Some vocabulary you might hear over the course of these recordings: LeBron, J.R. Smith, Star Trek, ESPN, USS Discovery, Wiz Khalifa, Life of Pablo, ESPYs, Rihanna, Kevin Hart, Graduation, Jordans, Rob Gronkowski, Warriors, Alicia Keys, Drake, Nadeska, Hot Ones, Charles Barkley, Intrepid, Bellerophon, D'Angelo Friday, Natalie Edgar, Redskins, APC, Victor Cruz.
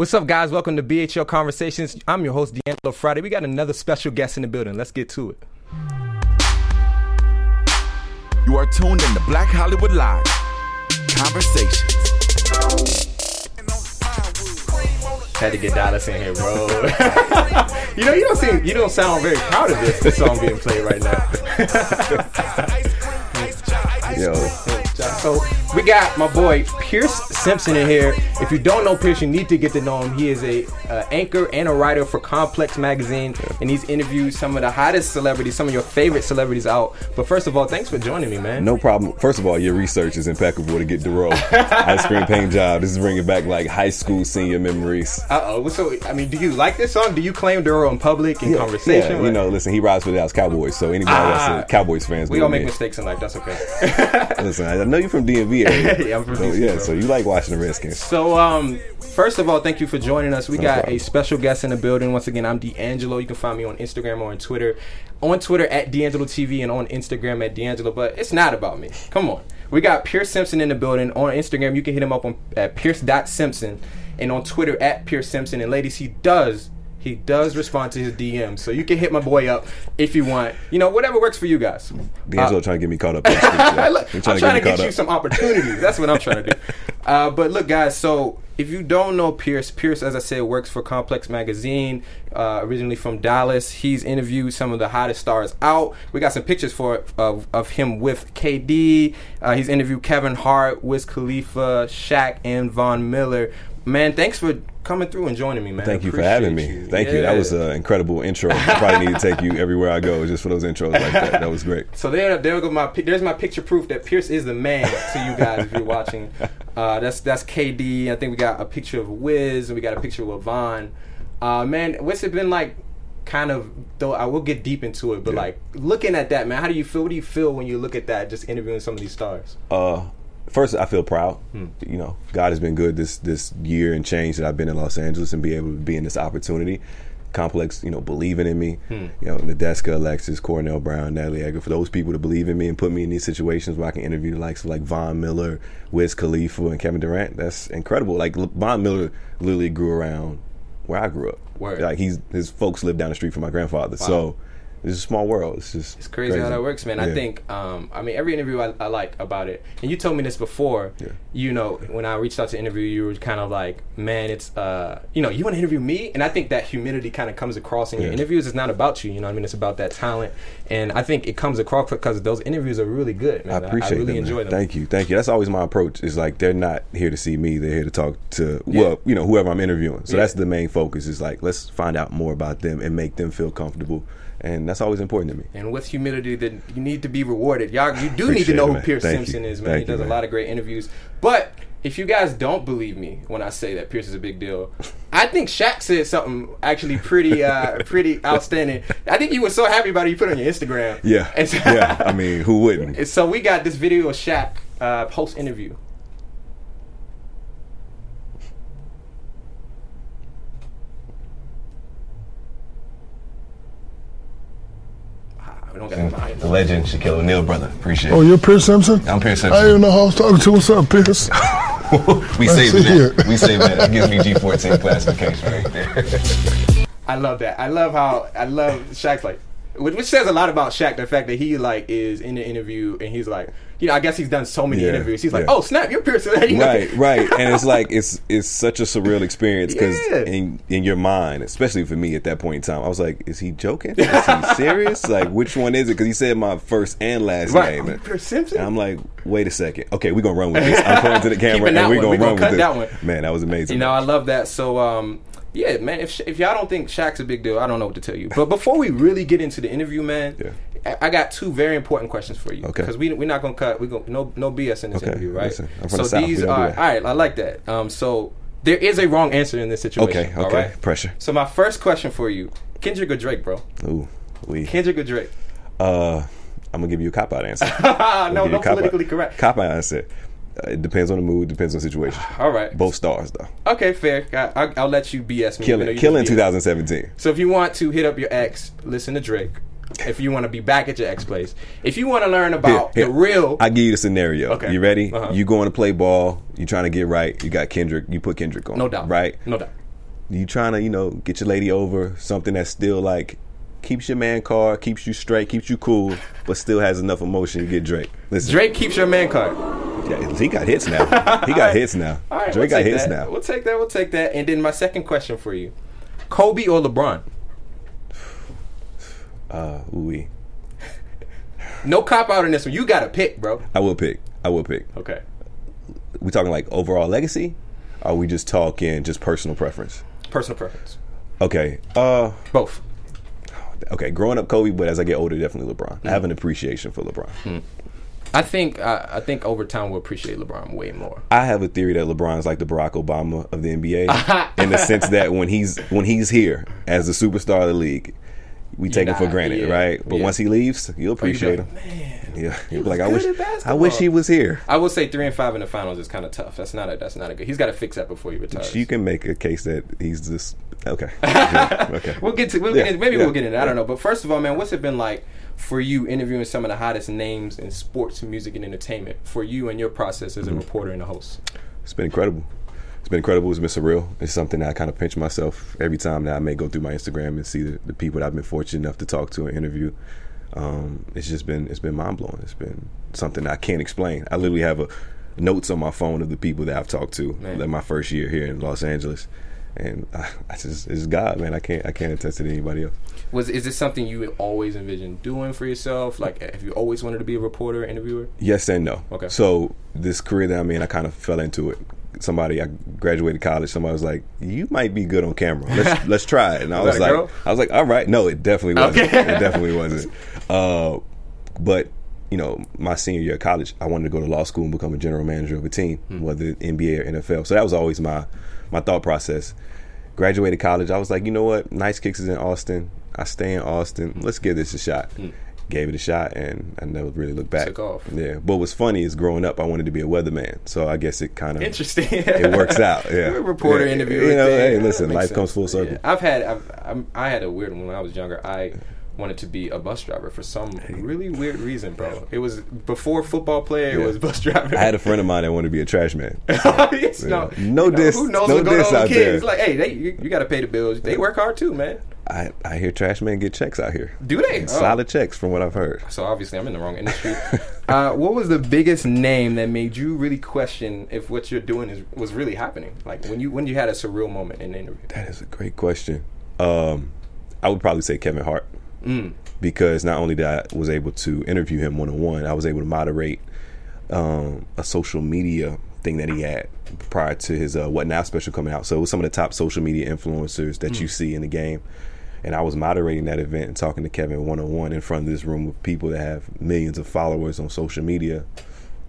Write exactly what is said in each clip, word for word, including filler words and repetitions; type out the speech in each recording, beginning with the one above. What's up, guys? Welcome to B H L Conversations. I'm your host, D'Angelo Friday. We got another special guest in the building. Let's get to it. You are tuned in to Black Hollywood Live Conversations. Had to get Dallas in here, bro. You know, you don't seem, you don't sound very proud of this, this song being played right now. Yo. So we got my boy Pierce Simpson in here. If you don't know Pierce, you need to get to know him. He is a uh, anchor and a writer for Complex Magazine, and he's interviewed some of the hottest celebrities, some of your favorite celebrities out. But first of all, thanks for joining me, man. No problem. First of all, your research is impeccable to get DeRoe. Ice cream paint job. This is bringing back like high school senior memories. Uh oh. So I mean, do you like this song? Do you claim DeRoe in public in yeah, conversation? Yeah. You know, listen, he rides for the Dallas Cowboys, so anybody ah, that's a Cowboys fans, we don't make mistakes in life. That's okay. Listen, I know you're from D M V area. Yeah, I'm from so, D C, yeah, bro. So you like watching the Redskins. So, um, first of all, thank you for joining us. We no got problem. a special guest in the building. Once again, I'm D'Angelo. You can find me on Instagram or on Twitter. On Twitter at D'Angelo T V and on Instagram at D'Angelo. But it's not about me. Come on. We got Pierce Simpson in the building. On Instagram, you can hit him up on at Pierce dot Simpson and on Twitter at Pierce Simpson. And ladies, he does. He does respond to his D Ms, so you can hit my boy up if you want. You know, whatever works for you guys. D'Angelo uh, trying to get me caught up. Street, yeah. Look, I'm trying to get, get you up. some opportunities. That's what I'm trying to do. Uh, but look, guys, so if you don't know Pierce, Pierce, as I said, works for Complex Magazine, uh, originally from Dallas. He's interviewed some of the hottest stars out. We got some pictures for of, of him with K D. Uh, he's interviewed Kevin Hart, Wiz Khalifa, Shaq, and Von Miller. Man, thanks for coming through and joining me, man. Thank you Appreciate for having me. You. Thank yeah. you. That was an incredible intro. I probably need to take you everywhere I go just for those intros like that. That was great. So there, there go my. There's my picture proof that Pierce is the man to you guys if you're watching. Uh, that's that's K D. I think we got a picture of Wiz and we got a picture of Von. Uh, man, what's it been like? Kind of though, I will get deep into it, but yeah. like looking at that, man, how do you feel? What do you feel when you look at that? Just interviewing some of these stars. Uh. First, I feel proud. Hmm. You know, God has been good this this year and change that I've been in Los Angeles and be able to be in this opportunity. Complex, you know, believing in me. Hmm. You know, Nadeska, Alexis, Cornell Brown, Nadeska, for those people to believe in me and put me in these situations where I can interview the likes of like Von Miller, Wiz Khalifa, and Kevin Durant. That's incredible. Like Von Miller literally grew around where I grew up. Word. Like he's his folks lived down the street from my grandfather. Wow. So. It's a small world. It's just it's crazy, crazy. how that works, man. Yeah. I think, um, I mean, every interview I, I like about it, and you told me this before, yeah. you know, when I reached out to interview, you were kind of like, man, it's, uh, you know, you want to interview me? And I think that humility kind of comes across in yeah. your interviews. It's not about you, you know what I mean? It's about that talent. And I think it comes across because those interviews are really good, man. I appreciate I really them, enjoy man. them. Thank you. Thank you. That's always my approach. It's like, they're not here to see me. They're here to talk to, yeah. well, you know, whoever I'm interviewing. So yeah. that's the main focus is like, let's find out more about them and make them feel comfortable. And that's always important to me. And with humility, that you need to be rewarded. Y'all, you do need to know it, who Pierce Thank Simpson you. is, man. Thank he does you, a man. lot of great interviews. But if you guys don't believe me when I say that Pierce is a big deal, I think Shaq said something actually pretty, uh, pretty outstanding. I think you were so happy about it, you put it on your Instagram. Yeah. And so, yeah. I mean, who wouldn't? And so we got this video of Shaq uh, post interview. The legend Shaquille O'Neal, brother. Appreciate it. Oh, you're Pierce Simpson? I'm Pierce Simpson. I didn't know who I was talking to. What's up, Pierce? we I saved that. It. We saved that. It gives me G fourteen classification right there. I love that. I love how, I love Shaq's like, which says a lot about Shaq, the fact that he like is in the interview and he's like, you know, I guess he's done so many yeah, interviews. He's yeah. like, oh, snap, you're Pierce. You know? Right, right. And it's like, it's it's such a surreal experience because yeah. in, in your mind, especially for me at that point in time, I was like, is he joking? Is he serious? Like, which one is it? Because he said my first and last right. name. Right, Pierce Simpson? And I'm like, wait a second. Okay, we're going to run with this. I'm pointing to the camera and we're going to run with this. That one. Man, that was amazing. You know, I love that. So, um... yeah, man, if if y'all don't think Shaq's a big deal, I don't know what to tell you. But before we really get into the interview, man, yeah. I, I got two very important questions for you. Okay. Because we, we're not going to cut. We're gonna, no no B S in this okay. interview, right? Listen, I'm from so the South. These are, all right, I like that. Um, so there is a wrong answer in this situation. Okay, okay, all right? Pressure. So my first question for you, Kendrick or Drake, bro? Ooh, we. Kendrick or Drake? Uh, I'm going to give you a cop-out answer. no, no politically out. correct. Cop-out answer. It depends on the mood, depends on the situation. All right. Both stars, though. Okay, fair. I, I, I'll let you B S me. Killing, killing twenty seventeen. So if you want to hit up your ex, listen to Drake. If you want to be back at your ex place. If you want to learn about here, here. the real... I'll give you the scenario. Okay. You ready? Uh-huh. You going to play ball. You trying to get right. You got Kendrick. You put Kendrick on. No doubt. Right? No doubt. you trying to, you know, get your lady over, something that's still like keeps your man card, keeps you straight, keeps you cool, but still has enough emotion. You get Drake. Listen, Drake keeps your man card. Yeah, he got hits now. He got hits now. All right, Drake we'll got hits that. now. We'll take that. We'll take that. And then my second question for you: Kobe or LeBron? Uh, ooh-wee. No cop out in this one. You gotta pick, bro. I will pick. I will pick. Okay. We talking like overall legacy? Or are we just talking just personal preference? Personal preference. Okay. Uh, both. Okay, growing up Kobe, but as I get older, definitely LeBron. Mm. I have an appreciation for LeBron. Mm. I think uh, I think over time we'll appreciate LeBron way more. I have a theory that LeBron's like the Barack Obama of the N B A in the sense that when he's when he's here as the superstar of the league, we You're take not, him for granted, yeah, right? But yeah. once he leaves, you'll appreciate you him. Man, yeah, you'll be like, I wish, I wish he was here. I will say three and five in the finals is kind of tough. That's not a. That's not a good. He's got to fix that before he retires. You can make a case that he's just okay. Yeah, okay, we'll get to. We'll yeah, get in, maybe yeah, we'll get into. Yeah. I don't know. But first of all, man, what's it been like for you interviewing some of the hottest names in sports, music, and entertainment? For you and your process as mm-hmm. a reporter and a host, it's been incredible. It's been incredible. It's been surreal. It's something that I kind of pinch myself every time that I may go through my Instagram and see the, the people that I've been fortunate enough to talk to and interview. Um, it's just been it's been mind blowing. It's been something I can't explain. I literally have a, notes on my phone of the people that I've talked to man. in my first year here in Los Angeles, and I, I just it's God, man. I can't I can't attest it to anybody else. Was is this something you always envisioned doing for yourself? Like, have you always wanted to be a reporter, interviewer? Yes and no. Okay. So this career that I'm in, I kind of fell into it. Somebody I graduated college. Somebody was like, "You might be good on camera. Let's let's try it." And I was, was like, girl? "I was like, all right, no, it definitely wasn't. Okay. It definitely wasn't." Uh, but you know, my senior year of college, I wanted to go to law school and become a general manager of a team, mm-hmm. whether N B A or N F L. So that was always my my thought process. Graduated college, I was like, you know what? Nice Kicks is in Austin. I stay in Austin. Let's give this a shot. Mm. Gave it a shot, and I never really looked back. Took off. Yeah, but what's funny is growing up, I wanted to be a weatherman, so I guess it kind of interesting. It works out. Yeah, you're a reporter, yeah, interviewer. You know, hey, listen, life sense. comes full circle. Yeah. I've had, I've, I'm, I had a weird one when I was younger. I wanted to be a bus driver for some really weird reason, bro. It was before football player. It yeah. was bus driver. I had a friend of mine that wanted to be a trash man. So, yes, yeah. No, no diss. Who knows what's going on with kids? It's like, hey, they, you, you got to pay the bills. They work hard too, man. I, I hear trash men get checks out here. Do they? Oh. Solid checks from what I've heard. So obviously I'm in the wrong industry. uh, what was the biggest name that made you really question if what you're doing is was really happening? Like when you when you had a surreal moment in the interview? That is a great question. Um, I would probably say Kevin Hart. Mm. Because not only that I was able to interview him one-on-one, I was able to moderate um, a social media thing that he had prior to his uh, What Now special coming out. So it was some of the top social media influencers that mm. you see in the game. And I was moderating that event and talking to Kevin one-on-one in front of this room of people that have millions of followers on social media.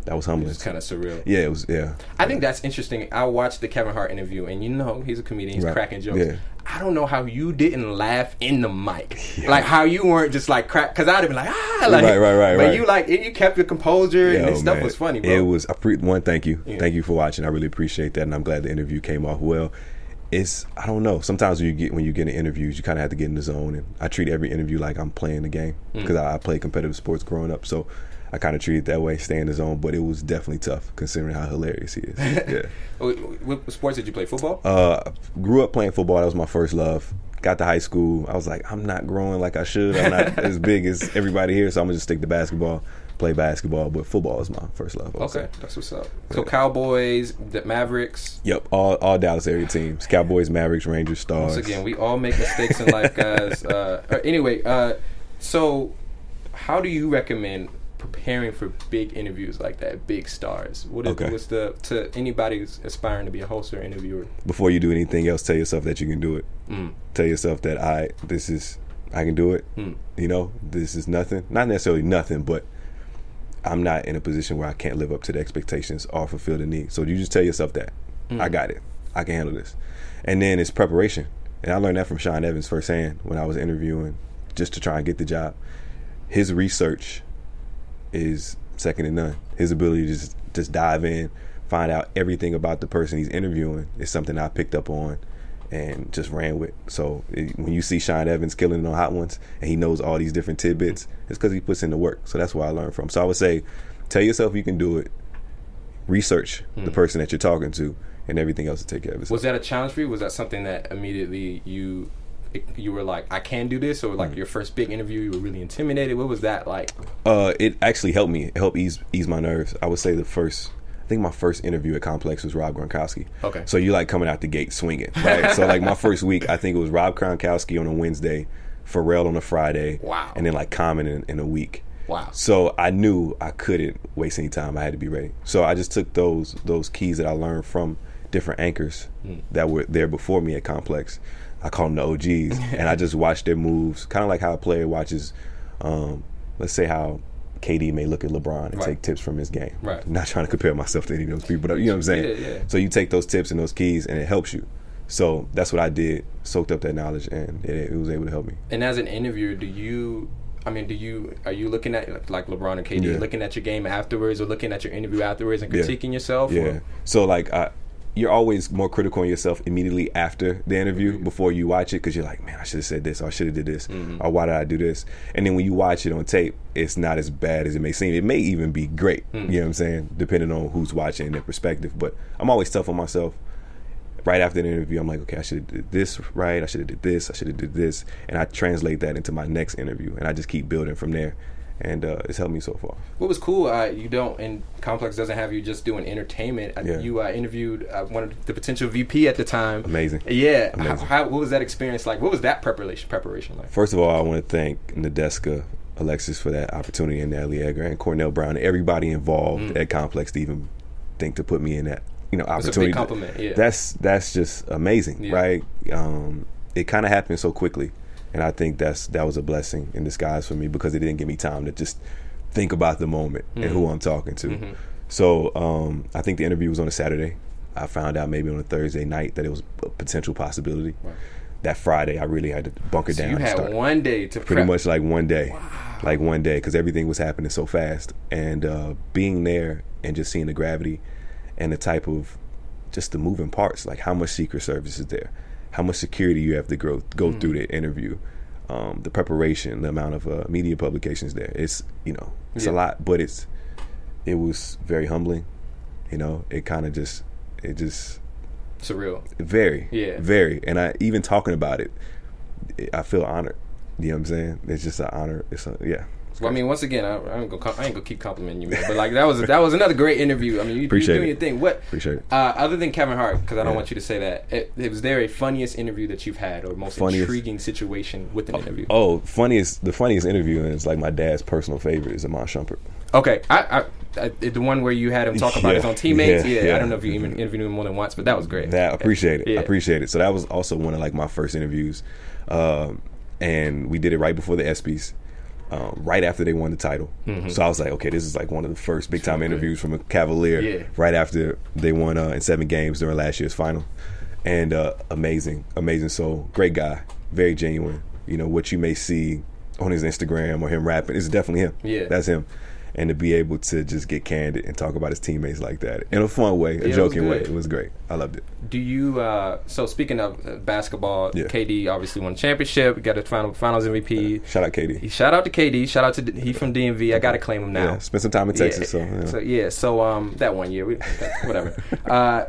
That was humbling. It was kind of surreal. Yeah, it was, yeah. I yeah. think that's interesting. I watched the Kevin Hart interview, and you know, he's a comedian. He's right. cracking jokes. Yeah. I don't know how you didn't laugh in the mic. Yeah. Like, how you weren't just like crack. Because I would have been like, ah. Like, right, right, right. But right. you like, it, you kept your composure, Yo, and this stuff man. was funny, bro. It was, I pre- one, thank you. Yeah. Thank you for watching. I really appreciate that, and I'm glad the interview came off well. It's, I don't know. Sometimes when you get when you get in interviews, you kind of have to get in the zone. And I treat every interview like I'm playing the game because mm. I, I played competitive sports growing up. So I kind of treat it that way, stay in the zone. But it was definitely tough considering how hilarious he is. Yeah. What sports did you play? Football? Uh, grew up playing football. That was my first love. Got to high school. I was like, I'm not growing like I should. I'm not as big as everybody here. So I'm going to just stick to basketball. Play basketball, but football is my first love. Okay, that's what's up. So yeah. Cowboys, the Mavericks. Yep, all all Dallas area teams. Cowboys, Mavericks, Rangers, Stars. Once again, we all make mistakes in life, guys. Uh, anyway, uh, so how do you recommend preparing for big interviews like that, big stars? What is okay. what's the to anybody who's aspiring to be a host or interviewer? Before you do anything else, tell yourself that you can do it. Mm. Tell yourself that I this is I can do it. Mm. You know, this is nothing. Not necessarily nothing, but I'm not in a position where I can't live up to the expectations or fulfill the need. So you just tell yourself that. Mm. I got it. I can handle this. And then it's preparation. And I learned that from Sean Evans firsthand when I was interviewing just to try and get the job. His research is second to none. His ability to just, just dive in, find out everything about the person he's interviewing is something I picked up on and just ran with. So it, when you see Sean Evans killing it on Hot Ones and he knows all these different tidbits, it's because he puts in the work. So that's where I learned from. So I would say, tell yourself you can do it. Research mm. the person that you're talking to. and everything else to take care of itself. Was that a challenge for you? Was that something that immediately you you were like, I can do this? Or like mm-hmm. your first big interview, you were really intimidated? What was that like? Uh, it actually helped me. It helped ease ease my nerves. I would say the first... I think my first interview at Complex was Rob Gronkowski. Okay. So you like coming out the gate swinging, right? So like my first week, I think it was Rob Gronkowski on a Wednesday, Pharrell on a Friday. Wow. And then like Common in, in a week. Wow. So I knew I couldn't waste any time. I had to be ready. So I just took those those keys that I learned from different anchors mm. that were there before me at Complex. I call them the O Gs, and I just watched their moves, kind of like how a player watches, um, let's say how K D may look at LeBron and right. take tips from his game. Right. I'm not trying to compare myself to any of those people, but you know what I'm saying? Yeah, yeah. So you take those tips and those keys and it helps you. So that's what I did, soaked up that knowledge, and it, it was able to help me. And as an interviewer, do you, I mean, do you, are you looking at, like LeBron or K D, yeah. looking at your game afterwards or looking at your interview afterwards and critiquing yeah. yourself? Yeah. Or? So like, I, you're always more critical on yourself immediately after the interview mm-hmm. before you watch it, because you're like, man, I should have said this, or I should have did this, mm-hmm. or why did I do this? And then when you watch it on tape, it's not as bad as it may seem. It may even be great, mm-hmm. you know what I'm saying, depending on who's watching and their perspective. But I'm always tough on myself. Right after the interview, I'm like, okay, I should have did this right, I should have did this, I should have did this. And I translate that into my next interview, and I just keep building from there. And uh, it's helped me so far. What was cool, uh, you don't, and Complex doesn't have you just doing entertainment. Yeah. You uh, interviewed uh, one of the potential V P at the time. Amazing. Yeah. Amazing. How, how, what was that experience like? What was that preparation preparation like? First of all, I want to thank Nadeska, Alexis for that opportunity, and Natalie Edgar and Cornell Brown, everybody involved mm. at Complex to even think to put me in that, you know, opportunity. It's a big compliment, yeah. That's, that's just amazing, yeah. right? Um, it kind of happened so quickly. And I think that's that was a blessing in disguise for me, because it didn't give me time to just think about the moment mm-hmm. and who I'm talking to. Mm-hmm. So um, I think the interview was on a Saturday. I found out maybe on a Thursday night that it was a potential possibility. Wow. That Friday, I really had to bunker so down. You had and start. one day to prep. Pretty much like one day. Wow. Like one day, because everything was happening so fast. And uh, being there and just seeing the gravity and the type of just the moving parts, like how much Secret Service is there, how much security you have to go, go mm. through the interview, um, the preparation, the amount of uh, media publications there. It's, you know, it's yeah. a lot, but it's it was very humbling. You know, it kind of just, it just... Surreal. Very, yeah. very. And I even talking about it, I feel honored. You know what I'm saying? It's just an honor. It's a, yeah. Well, I mean, once again, I, I ain't gonna I ain't gonna keep complimenting you, man, but like that was that was another great interview. I mean, you, Appreciate you're doing it. your thing. What? Appreciate it. Uh, other than Kevin Hart, because I don't yeah. want you to say that. It, it was there a funniest interview that you've had, or most funniest. intriguing situation with an oh, interview? Oh, funniest! The funniest interview, and it's like my dad's personal favorite is Amon Shumpert. Okay, I, I, I the one where you had him talk about yeah. his own teammates. Yeah, yeah, yeah, I don't know if you even interviewed him more than once, but that was great. Yeah, I appreciate it. Yeah. I appreciate it. So that was also one of like my first interviews, um, and we did it right before the ESPYs. Um, right after they won the title. Mm-hmm. So I was like, okay, this is like one of the first big time interviews from a Cavalier yeah. right after they won uh, in seven games during last year's final. And uh, amazing, amazing soul. Great guy, very genuine. You know, what you may see on his Instagram or him rapping, it's definitely him. Yeah. That's him. And to be able to just get candid and talk about his teammates like that in a fun way, a yeah, joking it way, it was great. I loved it. Do you? Uh, so speaking of basketball, yeah. K D obviously won a championship. Got a final finals M V P. Uh, shout out K D. Shout out to K D. Shout out to D- he from D M V. I gotta claim him now. Yeah, spent some time in Texas. Yeah. So, yeah. so yeah. So um, that one year, we, whatever. uh,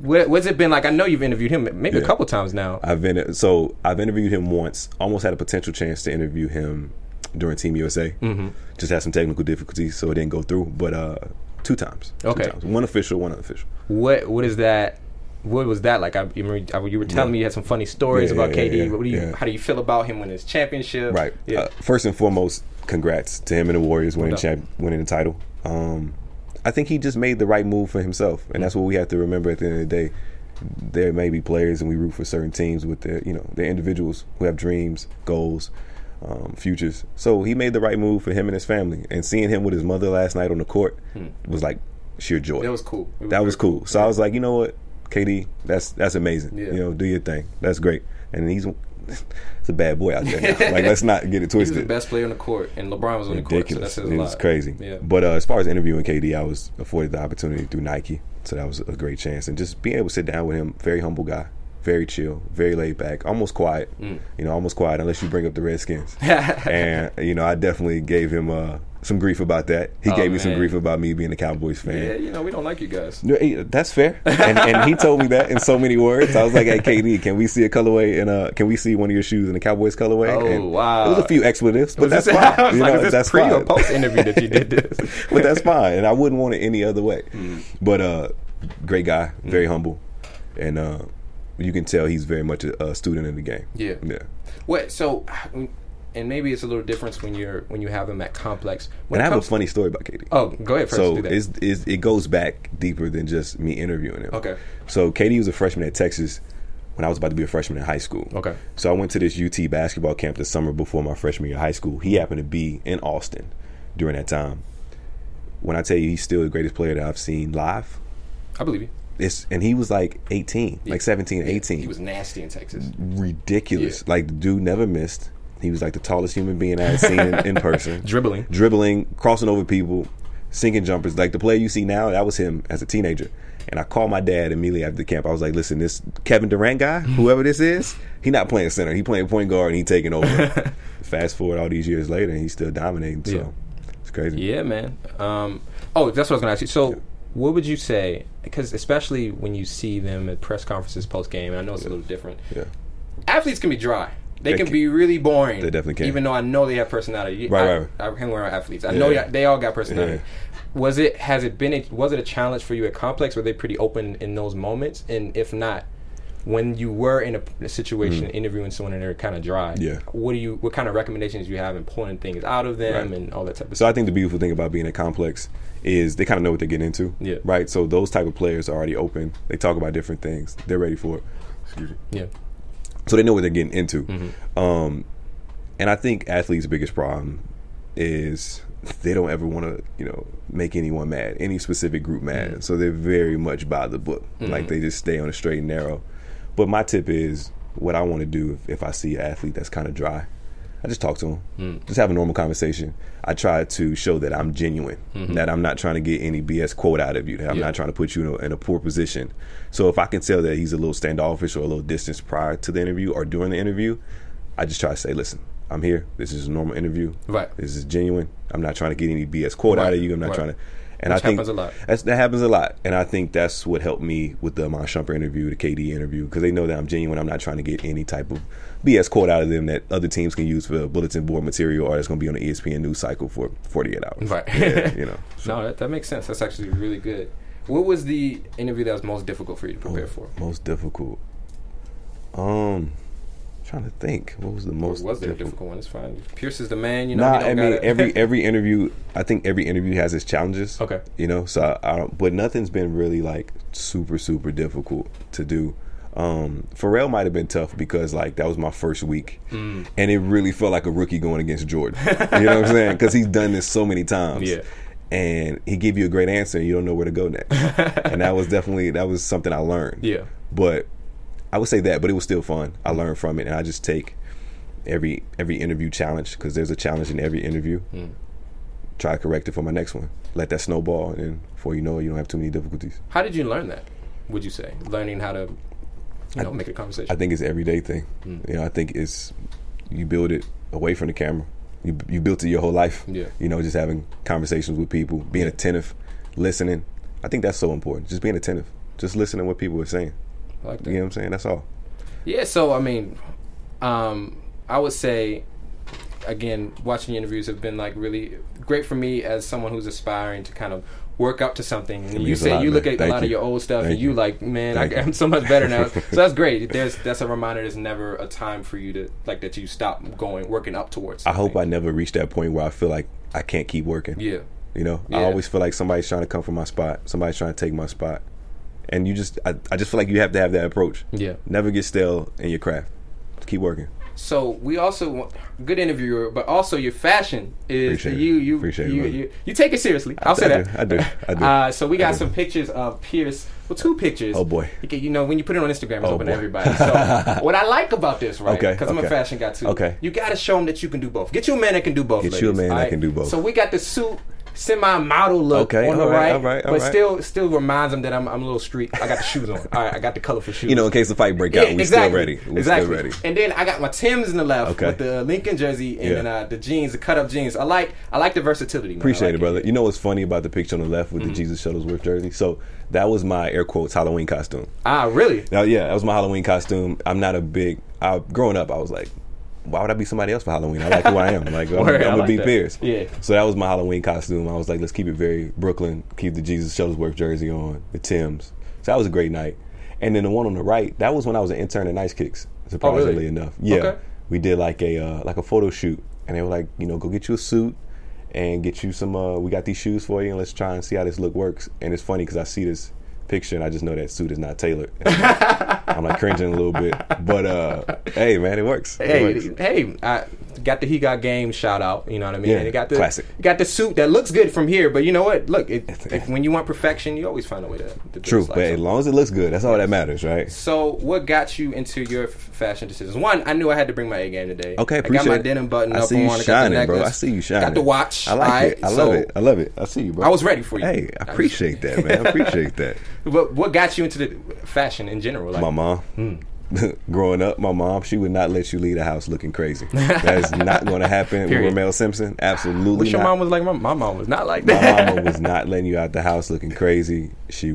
what, what's it been like? I know you've interviewed him maybe yeah. a couple times now. I've been so I've interviewed him once. Almost had a potential chance to interview him during Team U S A. Mm-hmm. Just had some technical difficulties, so it didn't go through. But uh, two times. Okay. Two times. One official, one unofficial. What What is that? What was that like? I, you were telling yeah. me you had some funny stories yeah, about yeah, K D. Yeah, yeah. What do you? Yeah. How do you feel about him winning his championship? Right. Yeah. Uh, first and foremost, congrats to him and the Warriors winning champ, winning the title. Um, I think he just made the right move for himself, and mm-hmm. that's what we have to remember at the end of the day. There may be players, and we root for certain teams with their, you know, their individuals who have dreams, goals. Um, futures. So he made the right move for him and his family, and seeing him with his mother last night on the court hmm. was like sheer joy. That was cool. Was that was cool. cool. So yeah. I was like, you know what, K D, that's that's amazing. Yeah. You know, do your thing. That's great. And he's it's a bad boy out there. Now. Like, let's not get it twisted. He was the best player on the court, and LeBron was on Ridiculous. the court. So that says a lot. It was crazy. Yeah. But uh, as far as interviewing K D, I was afforded the opportunity through Nike, so that was a great chance. And just being able to sit down with him, very humble guy. Very chill, very laid back, almost quiet. Mm. You know, almost quiet unless you bring up the Redskins. And you know, I definitely gave him uh, some grief about that. He oh, gave me man. some grief about me being a Cowboys fan. Yeah, you know, we don't like you guys. That's fair. And, and he told me that in so many words. I was like, hey, K D, can we see a colorway? And can we see one of your shoes in a Cowboys colorway? Oh, and wow. There was a few expletives, but was that's this, fine. You like, know, is this that's pre fine. Or post interview that you did this? But that's fine, and I wouldn't want it any other way. Mm. But uh, great guy, very mm. humble, and uh, you can tell he's very much a, a student in the game. Yeah. Yeah. Wait, so... And maybe it's a little difference when you're when you have him at Complex. When and I have a funny story about K D. Oh, go ahead. First so do that. It's, it's, it goes back deeper than just me interviewing him. Okay. So K D was a freshman at Texas when I was about to be a freshman in high school. Okay. So I went to this U T basketball camp the summer before my freshman year of high school. He happened to be in Austin during that time. When I tell you, he's still the greatest player that I've seen live. I believe you. It's, and he was like eighteen, yeah. like seventeen, yeah. eighteen. He was nasty in Texas. Ridiculous. Yeah. Like, the dude never missed. He was like the tallest human being I had seen in, in person. Dribbling. Dribbling, crossing over people, sinking jumpers. Like the player you see now, that was him as a teenager. And I called my dad immediately after the camp. I was like, listen, this Kevin Durant guy, whoever this is, he not playing center. He playing point guard and he taking over. Fast forward all these years later and he's still dominating. So yeah. It's crazy. Yeah, man. Um, oh, that's what I was going to ask you. So yeah. What would you say, because especially when you see them at press conferences post-game, and I know it's yeah. a little different. Yeah. Athletes can be dry. They, they can, can be really boring. They definitely can. Even though I know they have personality. Right, I, right. I hang around athletes. I yeah. know they all got personality. Yeah. Was it? Has it been? A, was it a challenge for you at Complex? Were they pretty open in those moments? And if not, when you were in a, a situation mm-hmm. interviewing someone and they're kind of dry, yeah. What do you? What kind of recommendations do you have in pulling things out of them right. and all that type of so stuff? So I think the beautiful thing about being at Complex is they kind of know what they're getting into. Yeah. Right. So those type of players are already open. They talk about different things. They're ready for it. Excuse me. Yeah. So they know what they're getting into. Mm-hmm. Um, and I think athletes' biggest problem is they don't ever want to, you know, make anyone mad, any specific group mad. Mm-hmm. So they're very much by the book. Mm-hmm. Like, they just stay on a straight and narrow. But my tip is what I want to do if, if I see an athlete that's kind of dry, I just talk to him. Mm-hmm. Just have a normal conversation. I try to show that I'm genuine, mm-hmm. that I'm not trying to get any B S quote out of you, that I'm yeah. not trying to put you in a, in a poor position. So if I can tell that he's a little standoffish or a little distance prior to the interview or during the interview, I just try to say, listen, I'm here. This is a normal interview. Right. This is genuine. I'm not trying to get any B S quote right. out of you. I'm not right. trying to. And Which I think happens a lot. That's, that happens a lot. And I think that's what helped me with the Amon Shumpert interview, the K D interview, because they know that I'm genuine. I'm not trying to get any type of B S quote out of them that other teams can use for bulletin board material or that's going to be on the E S P N news cycle for forty-eight hours. Right. Yeah, you know. So. No, that, that makes sense. That's actually really good. What was the interview that was most difficult for you to prepare oh, for? Most difficult? Um... Trying to think, what was the most? Or was there a difficult one? It's fine. Pierce is the man, you know. Nah, I mean gotta... every every interview. I think every interview has its challenges. Okay, you know. So I, I don't, but nothing's been really like super super difficult to do. Um, Pharrell might have been tough because like that was my first week, mm. and it really felt like a rookie going against Jordan. You know what I'm saying? Because he's done this so many times. Yeah. And he give you a great answer, and you don't know where to go next. And that was definitely that was something I learned. Yeah. But. I would say that, but it was still fun. I learned from it, and I just take every every interview challenge because there's a challenge in every interview. Mm. Try to correct it for my next one. Let that snowball, and before you know it, you don't have too many difficulties. How did you learn that, would you say? Learning how to you I, know, make a conversation? I think it's an everyday thing. Mm. You know, I think it's you build it away from the camera. You you built it your whole life. Yeah. You know, just having conversations with people, being attentive, listening. I think that's so important, just being attentive. Just listening to what people are saying. I like that. You know what I'm saying? That's all. Yeah, so, I mean, um, I would say, again, watching interviews have been, like, really great for me as someone who's aspiring to kind of work up to something. And you say you look at a lot of your old stuff, and you like, man, I, I'm so much better now. So that's great. There's That's a reminder there's never a time for you to, like, that you stop going, working up towards something. I hope I never reach that point where I feel like I can't keep working. Yeah. You know? Yeah. I always feel like somebody's trying to come for my spot. Somebody's trying to take my spot. And you just, I, I just feel like you have to have that approach. Yeah. Never get stale in your craft. Keep working. So we also want good interviewer, but also your fashion is Appreciate you. You, you, you, you you take it seriously. I'll I, say I that. Do, I do. I do. Uh, so we got some pictures of Pierce. Well, two pictures. Oh boy. You, can, you know when you put it on Instagram, it's oh open boy. to everybody. So what I like about this, right? Because okay, I'm okay. a fashion guy too. Okay. You got to show them that you can do both. Get you a man that can do both. Get ladies, you a man that right? can do both. So we got the suit. semi-model look okay, on the right, right, all right all but right. still still reminds them that I'm, I'm a little street. I got the shoes on. All right, I got the colorful shoes. You know, in case the fight break out, yeah, we exactly. still ready. We exactly. still ready. And then I got my Timbs in the left okay. with the Lincoln jersey and yeah. then, uh, the jeans, the cut-up jeans. I like I like the versatility. Man. Appreciate like it, brother. It. You know what's funny about the picture on the left with mm-hmm. the Jesus Shuttlesworth jersey? So that was my, air quotes, Halloween costume. Ah, really? Now, yeah, that was my Halloween costume. I'm not a big... I, growing up, I was like, why would I be somebody else for Halloween? I like who I am. Like, I'm, I'm gonna be Pierce. Yeah. So that was my Halloween costume. I was like, let's keep it very Brooklyn. Keep the Jesus Shuttlesworth jersey on, the Timbs. So that was a great night. And then the one on the right, that was when I was an intern at Nice Kicks. Surprisingly oh, really? enough, yeah, okay. we did like a uh, like a photo shoot, and they were like, you know, go get you a suit and get you some. Uh, we got these shoes for you, and let's try and see how this look works. And it's funny because I see this picture and I just know that suit is not tailored. I'm like, I'm like cringing a little bit, but uh, hey man, it works. It hey, works. hey, I got the He Got Game shout out. You know what I mean? Yeah, and it got the classic. Got the suit that looks good from here, but you know what? Look, it, if, when you want perfection, you always find a way to. to True, but as long as it looks good, that's all that matters, right? So, what got you into your f- fashion decisions? One, I knew I had to bring my A game today. Okay, appreciate. I got my denim button up on. I see you on, shining, I bro. I see you shining. Got the watch. I like it. I love so, it. I love it. I see you, bro. I was ready for you. Hey, I appreciate that, man. I appreciate that. But what got you into the fashion in general? Like, my mom. Hmm. Growing up, my mom, she would not let you leave the house looking crazy. That is not going to happen. Period. With Ramel Simpson. Absolutely Wish not. Your mom was like, my, my mom was not like that. My mama was not letting you out the house looking crazy. She,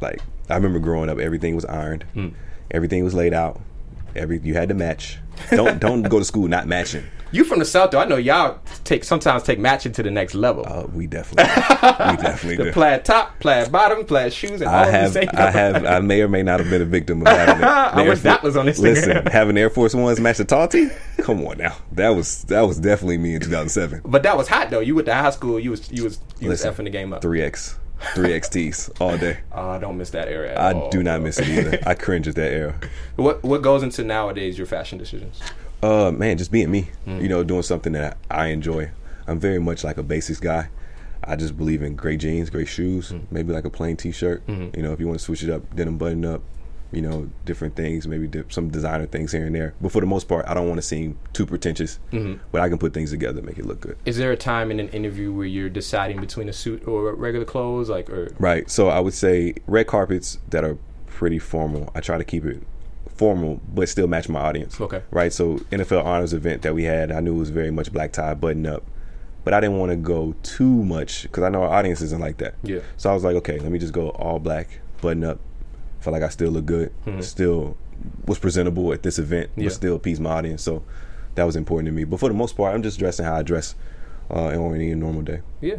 like, I remember growing up, everything was ironed. Hmm. Everything was laid out. Every You had to match. Don't don't go to school not matching. You from the South, though. I know y'all take sometimes take matching to the next level. Uh, we definitely do. We definitely the do. The plaid top, plaid bottom, plaid shoes, and I all have, the same I number. have, I may or may not have been a victim of having I wish that was on Instagram. Listen, having Air Force Ones match the tall tee? Come on now. That was that was definitely me in two thousand seven. But that was hot, though. You went to high school, you was you was, you Listen, was effing the game up. three X. three X Ts all day. I uh, don't miss that era at I all. I do not bro. miss it either. I cringe at that era. What What goes into nowadays your fashion decisions? Uh, man, just being me. Mm. You know, doing something that I, I enjoy. I'm very much like a basics guy. I just believe in great jeans, great shoes, mm. maybe like a plain T-shirt. Mm-hmm. You know, if you want to switch it up, denim button up, you know, different things, maybe dip, some designer things here and there. But for the most part, I don't want to seem too pretentious, mm-hmm. but I can put things together and make it look good. Is there a time in an interview where you're deciding between a suit or regular clothes? like or Right. So I would say red carpets that are pretty formal, I try to keep it formal, but still match my audience. Okay. Right? So N F L Honors event that we had, I knew it was very much black tie, button up. But I didn't want to go too much because I know our audience isn't like that. Yeah. So I was like, okay, let me just go all black, button up. Felt like I still look good. Mm-hmm. Still was presentable at this event, yeah. but still appease my audience. So that was important to me. But for the most part, I'm just dressing how I dress uh, on any normal day. Yeah.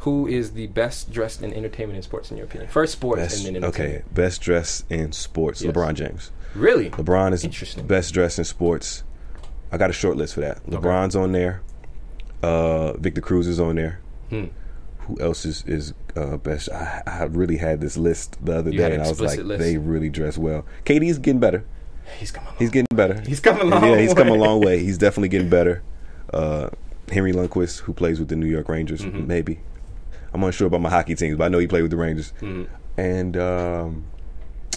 Who is the best dressed in entertainment and sports in your opinion? First sports best, and then entertainment. Okay, best dressed in sports, yes. LeBron James. Really? LeBron is Interesting. best dressed in sports. I got a short list for that. LeBron's okay. on there. Uh, Victor Cruz is on there. Hmm. Who else is, is uh, best? I, I really had this list the other you day, and I was like, list. they really dress well. K D's getting better. He's coming along. He's getting better. He's coming a long yeah, way. Yeah, he's come a long way. He's definitely getting better. Uh, Henry Lundqvist, who plays with the New York Rangers, mm-hmm. maybe. I'm unsure about my hockey teams, but I know he played with the Rangers. Mm-hmm. And... Um,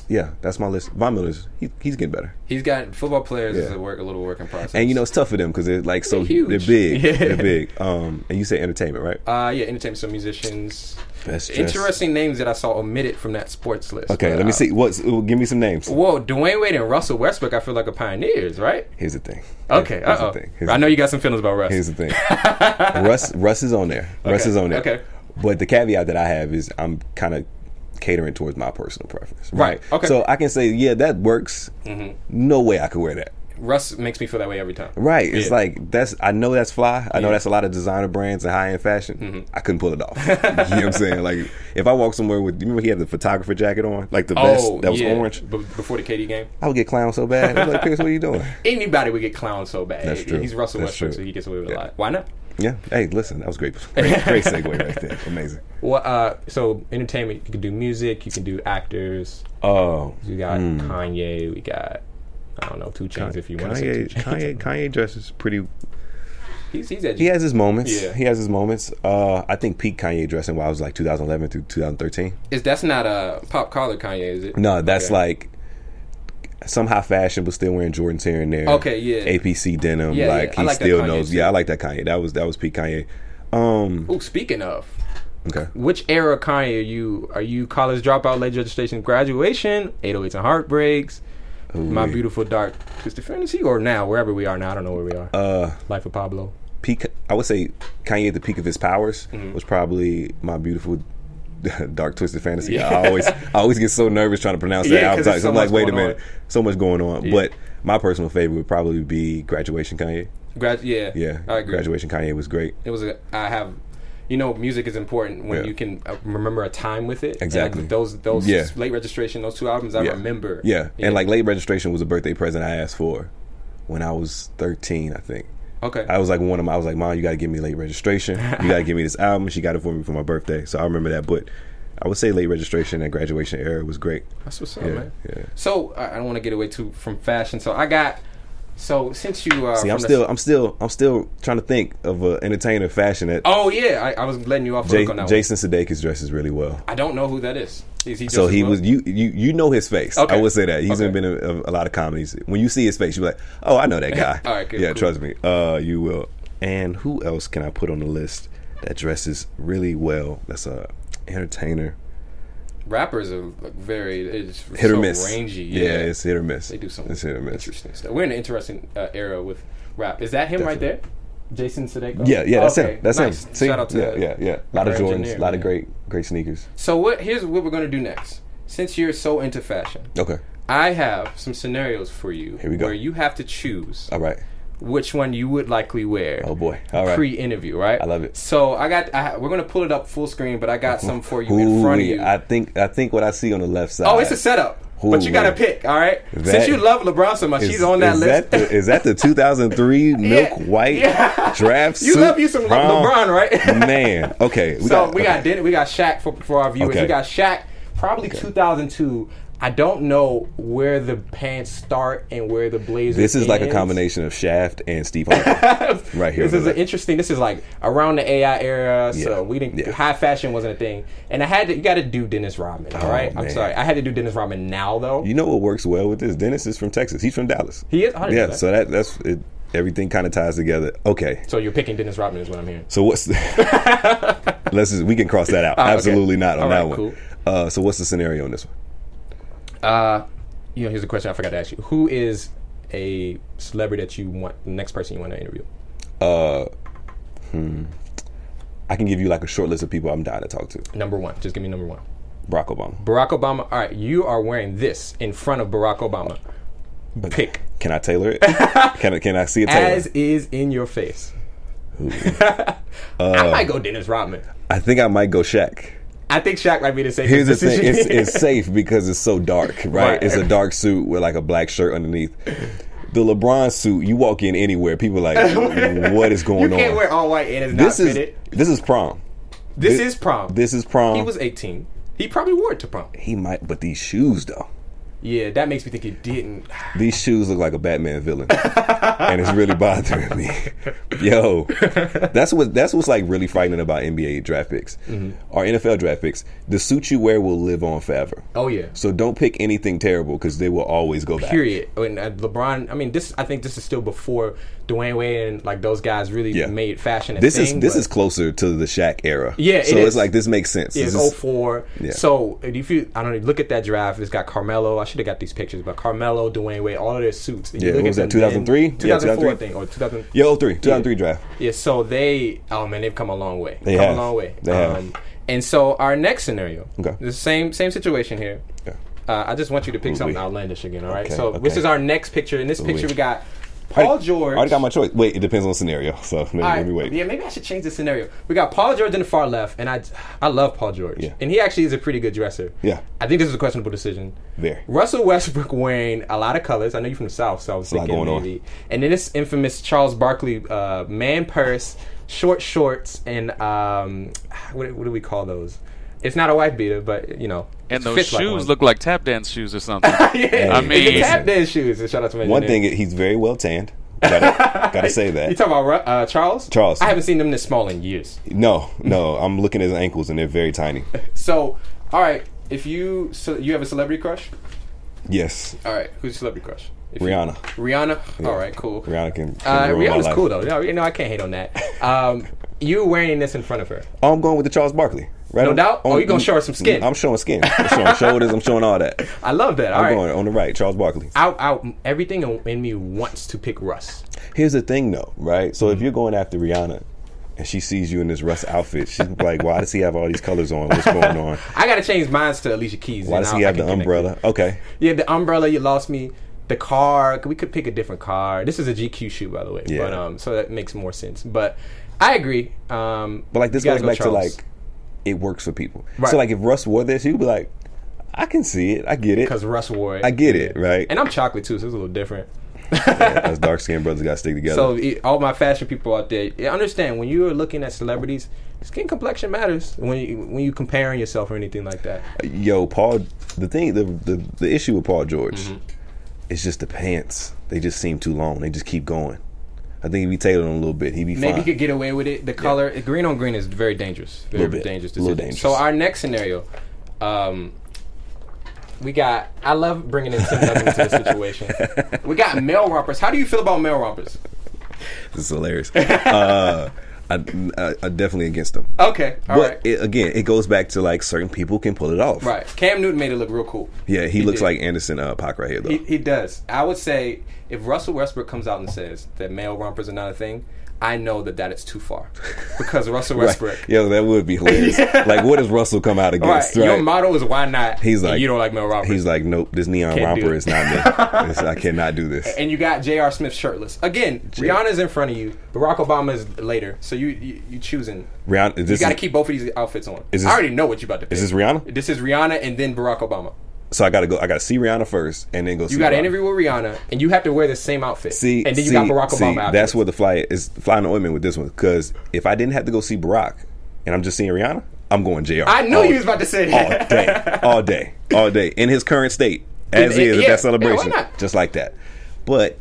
yeah, that's my list. Von Miller's he, he's getting better. He's got football players yeah. is a work a little work in process. And you know it's tough for them because they're like so they're, huge. they're big, yeah. they're big. Um, and you say entertainment, right? Uh, yeah, entertainment. So musicians. Best Interesting names that I saw omitted from that sports list. Okay, but, let me uh, see. What's give me some names? Well, Dwayne Wade and Russell Westbrook, I feel like are pioneers, right? Here's the thing. Okay, uh oh. I know you got some feelings about Russ. Here's the thing. Russ Russ is on there. Okay. Russ is on there. Okay. But the caveat that I have is I'm kind of catering towards my personal preference, right? right? Okay. So I can say, yeah, that works. Mm-hmm. No way I could wear that. Russ makes me feel that way every time. Right. Yeah. It's like that's. I know that's fly. I yeah. know that's a lot of designer brands and high end fashion. Mm-hmm. I couldn't pull it off. You know what I'm saying? Like if I walk somewhere with, you remember he had the photographer jacket on, like the vest oh, that was yeah. orange B- before the K D game. I would get clowned so bad. I was like, Pierce, what are you doing? Anybody would get clowned so bad. That's true. He's Russell that's Westbrook, true. so he gets away with yeah. a lot. Why not? Yeah. Hey, listen, that was great. Great, great segue right there. Amazing. Well, uh, so entertainment, you can do music, you can do actors. Oh, we got mm. Kanye. We got I don't know Two Chainz if you want to say Two Chainz. Kanye, Kanye dresses pretty. He's he's edgy. He has his moments. Yeah, he has his moments. Uh, I think peak Kanye dressing while I was like twenty eleven through twenty thirteen. Is that's not a pop collar Kanye? Is it? No, that's okay. like. Some high fashion, but still wearing Jordans here and there. Okay, yeah. A P C denim, yeah, like yeah. he like still knows. Too. Yeah, I like that Kanye. That was that was peak Kanye. Um, Ooh, speaking of, okay, which era Kanye are you? Are you college dropout, late registration, graduation, eight oh eights and heartbreaks, Ooh, my wait. beautiful dark twisted fantasy, or now wherever we are now? I don't know where we are. Uh, Life of Pablo. Peak. I would say Kanye at the peak of his powers mm-hmm. was probably my beautiful dark twisted fantasy. Yeah. I always, I always get so nervous trying to pronounce that. Yeah, so so I'm like, wait a minute, on. so much going on. Yeah. But my personal favorite would probably be Graduation Kanye. Grad, yeah, yeah. I agree. Graduation Kanye was great. It was. A, I have, you know, music is important when yeah. you can remember a time with it. Exactly. Like those, those yeah. Late Registration, those two albums, I yeah. remember. Yeah, and know? like Late Registration was a birthday present I asked for when I was thirteen, I think. Okay. I was like one of my. I was like, Mom, you got to give me Late Registration. You got to give me this album. She got it for me for my birthday, so I remember that. But I would say Late Registration and Graduation era was great. That's what's up, yeah, man. Yeah. So I don't want to get away too from fashion. So I got. So since you uh, see, I'm still, I'm still, I'm still trying to think of an uh, entertainer fashion at. Oh yeah, I, I was letting you off the hook on that one. Jason Sudeikis dresses really well. I don't know who that is. Is he? So he well? was you, you, you know his face. Okay. I would say that he's okay. been in a, a lot of comedies. When you see his face, you're like, oh, I know that guy. All right, good, yeah, cool. Trust me, uh, you will. And who else can I put on the list that dresses really well? That's a entertainer. Rappers are like very it's hit or so miss. Rangy. Yeah. yeah, it's hit or miss. They do something. It's hit or miss. Interesting stuff. We're in an interesting uh, era with rap. Is that him Definitely. right there? Jason Sudeikis. Yeah, yeah, that's oh, okay. him. That's nice. him. See? Shout out to yeah, the, yeah, yeah. A lot of Jordans, a lot of great, great sneakers. So what? Here's what we're gonna do next. Since you're so into fashion, okay, I have some scenarios for you. Here we go. Where you have to choose. All right. Which one you would likely wear? Oh boy! All right. Pre-interview, right? I love it. So I got. I, we're gonna pull it up full screen, but I got some for you Ooh, in front of you. I think. I think what I see on the left side. Oh, it's a setup. Ooh, but you gotta man. pick. All right. That, Since you love LeBron so much, is, she's on that is list. That the, is that the two thousand three milk yeah, white yeah. draft suit? You love you some LeBron, right? Man. Okay. We so got, we okay. got Dennis, we got Shaq for for our viewers. Okay. We got Shaq. Probably okay. two thousand two. I don't know where the pants start and where the blazer This is ends. Like a combination of Shaft and Steve Harvey. Right here. This is an interesting, this is like around the A I era, yeah. so we didn't, yeah. high fashion wasn't a thing. And I had to, you got to do Dennis Rodman, all right? Oh, I'm sorry. I had to do Dennis Rodman now, though. You know what works well with this? Dennis is from Texas. He's from Dallas. He is? I didn't yeah, know that. so that, that's, it, everything kind of ties together. Okay. So you're picking Dennis Rodman is what I'm hearing. So what's, the, let's just, we can cross that out. Oh, Absolutely okay. not on all that right, one. Cool. Uh, so what's the scenario on this one? Uh, you know, here's a question I forgot to ask you. Who is a celebrity that you want, the next person you want to interview? Uh, hmm. I can give you like a short list of people I'm dying to talk to. Number one. Just give me number one. Barack Obama. Barack Obama. All right. You are wearing this in front of Barack Obama. But pick. Can I tailor it? can, I, can I see it tailored? As is in your face. uh, I might go Dennis Rodman. I think I might go Shaq. I think Shaq might be the safest. Here's the thing: it's, it's safe because it's so dark, right? right? It's a dark suit with like a black shirt underneath. The LeBron suit, you walk in anywhere, people are like, "What is going on?" You can't on? wear all white and it's not this fitted. Is, this is prom. This, this is prom. This is prom. He was eighteen. He probably wore it to prom. He might, but these shoes though. Yeah, that makes me think he didn't. These shoes look like a Batman villain, and it's really bothering me. Yo, that's what that's what's like really frightening about N B A draft picks mm-hmm. or N F L draft picks. The suit you wear will live on forever. Oh yeah. So don't pick anything terrible because they will always go Period. back. Period. And LeBron, I mean, this I think this is still before Dwayne Wade and like those guys really yeah. made fashion. A this thing, is this is closer to the Shaq era. Yeah, it so is. It's like this makes sense. Yeah, it's oh four. Yeah. So if you I don't know, look at that draft. It's got Carmelo. I should have got these pictures, but Carmelo, Dwayne Wade, all of their suits. And yeah, you look what was at that? two thousand three, two thousand four yeah, thing or two thousand. Yo, three, two thousand three yeah. draft. Yeah, so they, oh man, they've come a long way. They come have. a long way. They um, have. And so our next scenario, okay, the same same situation here. Yeah. Uh, I just want you to pick Ooh, something wait. outlandish again. All right. Okay, so okay. this is our next picture. In this Ooh, picture, wait. we got Paul already, George. I already got my choice. Wait, it depends on the scenario. So maybe, right. maybe wait. Yeah, maybe I should change the scenario. We got Paul George in the far left, and I, I love Paul George. Yeah. And he actually is a pretty good dresser. Yeah. I think this is a questionable decision. There. Russell Westbrook wearing a lot of colors. I know you're from the South, so I was thinking maybe. On. And then this infamous Charles Barkley uh, man purse, short shorts, and um, what, what do we call those? It's not a wife beater, but, you know. And those shoes like look like tap dance shoes or something. yeah. I mean. The tap dance shoes. Shout out to my One thing, he's very well tanned. Gotta, gotta say that. You talking about uh, Charles? Charles. I haven't seen them this small in years. No, no. I'm looking at his ankles, and they're very tiny. So, all right. If you so you have a celebrity crush? Yes. All right. Who's your celebrity crush? If Rihanna. You, Rihanna? Yeah. All right, cool. Rihanna can, can uh, Rihanna's cool, though. No, you know, I can't hate on that. Um, you're wearing this in front of her. I'm going with the Charles Barkley. Right no on, doubt? On, oh, you're going to show her some skin. I'm showing skin. I'm showing shoulders. I'm showing all that. I love that. All I'm right. going on the right. Charles Barkley. Out, out. Everything in me wants to pick Russ. Here's the thing, though, right? So mm-hmm. if you're going after Rihanna, and she sees you in this Russ outfit, she's like, why does he have all these colors on? What's going on? I got to change mine to Alicia Keys. Why does he have the umbrella? Okay. Yeah, the umbrella, you lost me. The car, we could pick a different car. This is a G Q shoe, by the way. Yeah. But, um, so that makes more sense. But I agree. Um, but, like, this goes back to, like, it works for people. Right. So, like, if Russ wore this, he'd be like, I can see it. I get it. Because Russ wore it. I get it, right? And I'm chocolate, too, so it's a little different. Yeah, us dark-skinned brothers got to stick together. So all my fashion people out there, understand, when you're looking at celebrities, skin complexion matters when you, when you comparing yourself or anything like that. Yo, Paul, the thing, the the, the issue with Paul George mm-hmm. is just the pants. They just seem too long. They just keep going. I think he'd be tailored on a little bit. He'd be Maybe fine. He could get away with it. The color, yeah. green on green is very dangerous. Very little bit. dangerous. Decision. Little dangerous. So our next scenario, um, we got, I love bringing in Tim Duncan to the situation. We got male rompers. How do you feel about male rompers? This is hilarious. uh, I, I, I'm definitely against them. Okay, all but right. But again, it goes back to like certain people can pull it off. Right. Cam Newton made it look real cool. Yeah, he, he looks did. like Anderson uh, Paak right here, though. He, he does. I would say if Russell Westbrook comes out and says that male rompers are not a thing, I know that that is too far because Russell Westbrook. Right. Yo, that would be hilarious. Yeah. Like, what does Russell come out against? Right. Right? Your motto is why not? He's like, you don't like male rompers. He's like, nope, this neon Can't romper is not me. It's, I cannot do this. And you got J R. Smith shirtless again. J- Rihanna's in front of you. Barack Obama is later, so you you, you choosing. Rihanna, this you got to keep both of these outfits on. Is this, I already know what you about to pick. Is this Rihanna? This is Rihanna, and then Barack Obama. So I gotta go. I gotta see Rihanna first, and then go. You see You gotta Rihanna. interview with Rihanna, and you have to wear the same outfit. See, and then you see, got Barack Obama. See, outfits. That's where the fly is flying the ointment with this one. Because if I didn't have to go see Barack, and I'm just seeing Rihanna, I'm going J R. I knew you was about to say that. All day, all day, all day. In his current state, as is, yeah, that celebration, yeah, just like that. But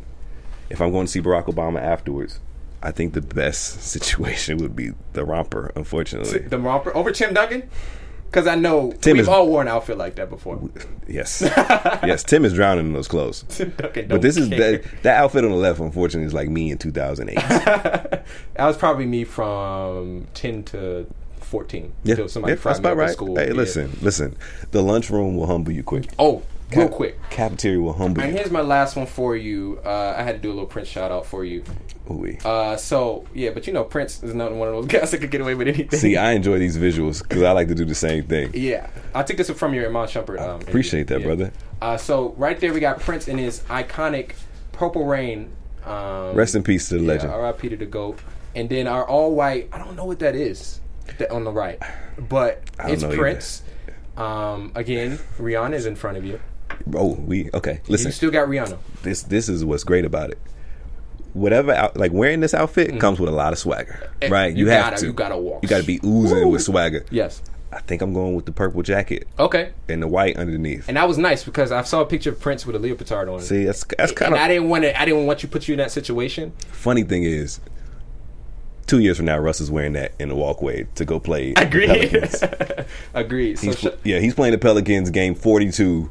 if I'm going to see Barack Obama afterwards, I think the best situation would be the romper. Unfortunately, the romper over Tim Duncan. Because I know Tim we've is, all worn an outfit like that before. Yes. Yes, Tim is drowning in those clothes. Tim Duncan don't But this care. is that, that outfit on the left, unfortunately, is like me in two thousand eight. That was probably me from ten to fourteen. Yeah, till somebody yeah that's about right. School. Hey, yeah. listen, listen. The lunchroom will humble you quick. Oh, Cap- real quick. Cafeteria will humble and you. And here's my last one for you. Uh, I had to do a little Prince shout out for you. Uh, so yeah, but you know Prince is not one of those guys that could get away with anything. See, I enjoy these visuals because I like to do the same thing. Yeah, I took this from your Iman Shumpert. Um, I appreciate that, yeah. brother. Uh, so right there, we got Prince in his iconic Purple Rain. Um, Rest in peace to the yeah, legend. R I P to the GOAT. And then our all-white. I don't know what that is that on the right, but it's Prince. Um, again, Rihanna is in front of you. Oh, we okay. Listen, you still got Rihanna. This this is what's great about it. Whatever, like wearing this outfit mm. comes with a lot of swagger, right? You, you have gotta, to. You gotta walk. You gotta be oozing Woo. with swagger. Yes. I think I'm going with the purple jacket. Okay. And the white underneath. And that was nice because I saw a picture of Prince with a leotard on. See, that's that's kind of. I didn't want to. I didn't want you to put you in that situation. Funny thing is, two years from now, Russ is wearing that in the walkway to go play. Agreed. Agreed. So he's, sh- yeah, he's playing the Pelicans game forty-two.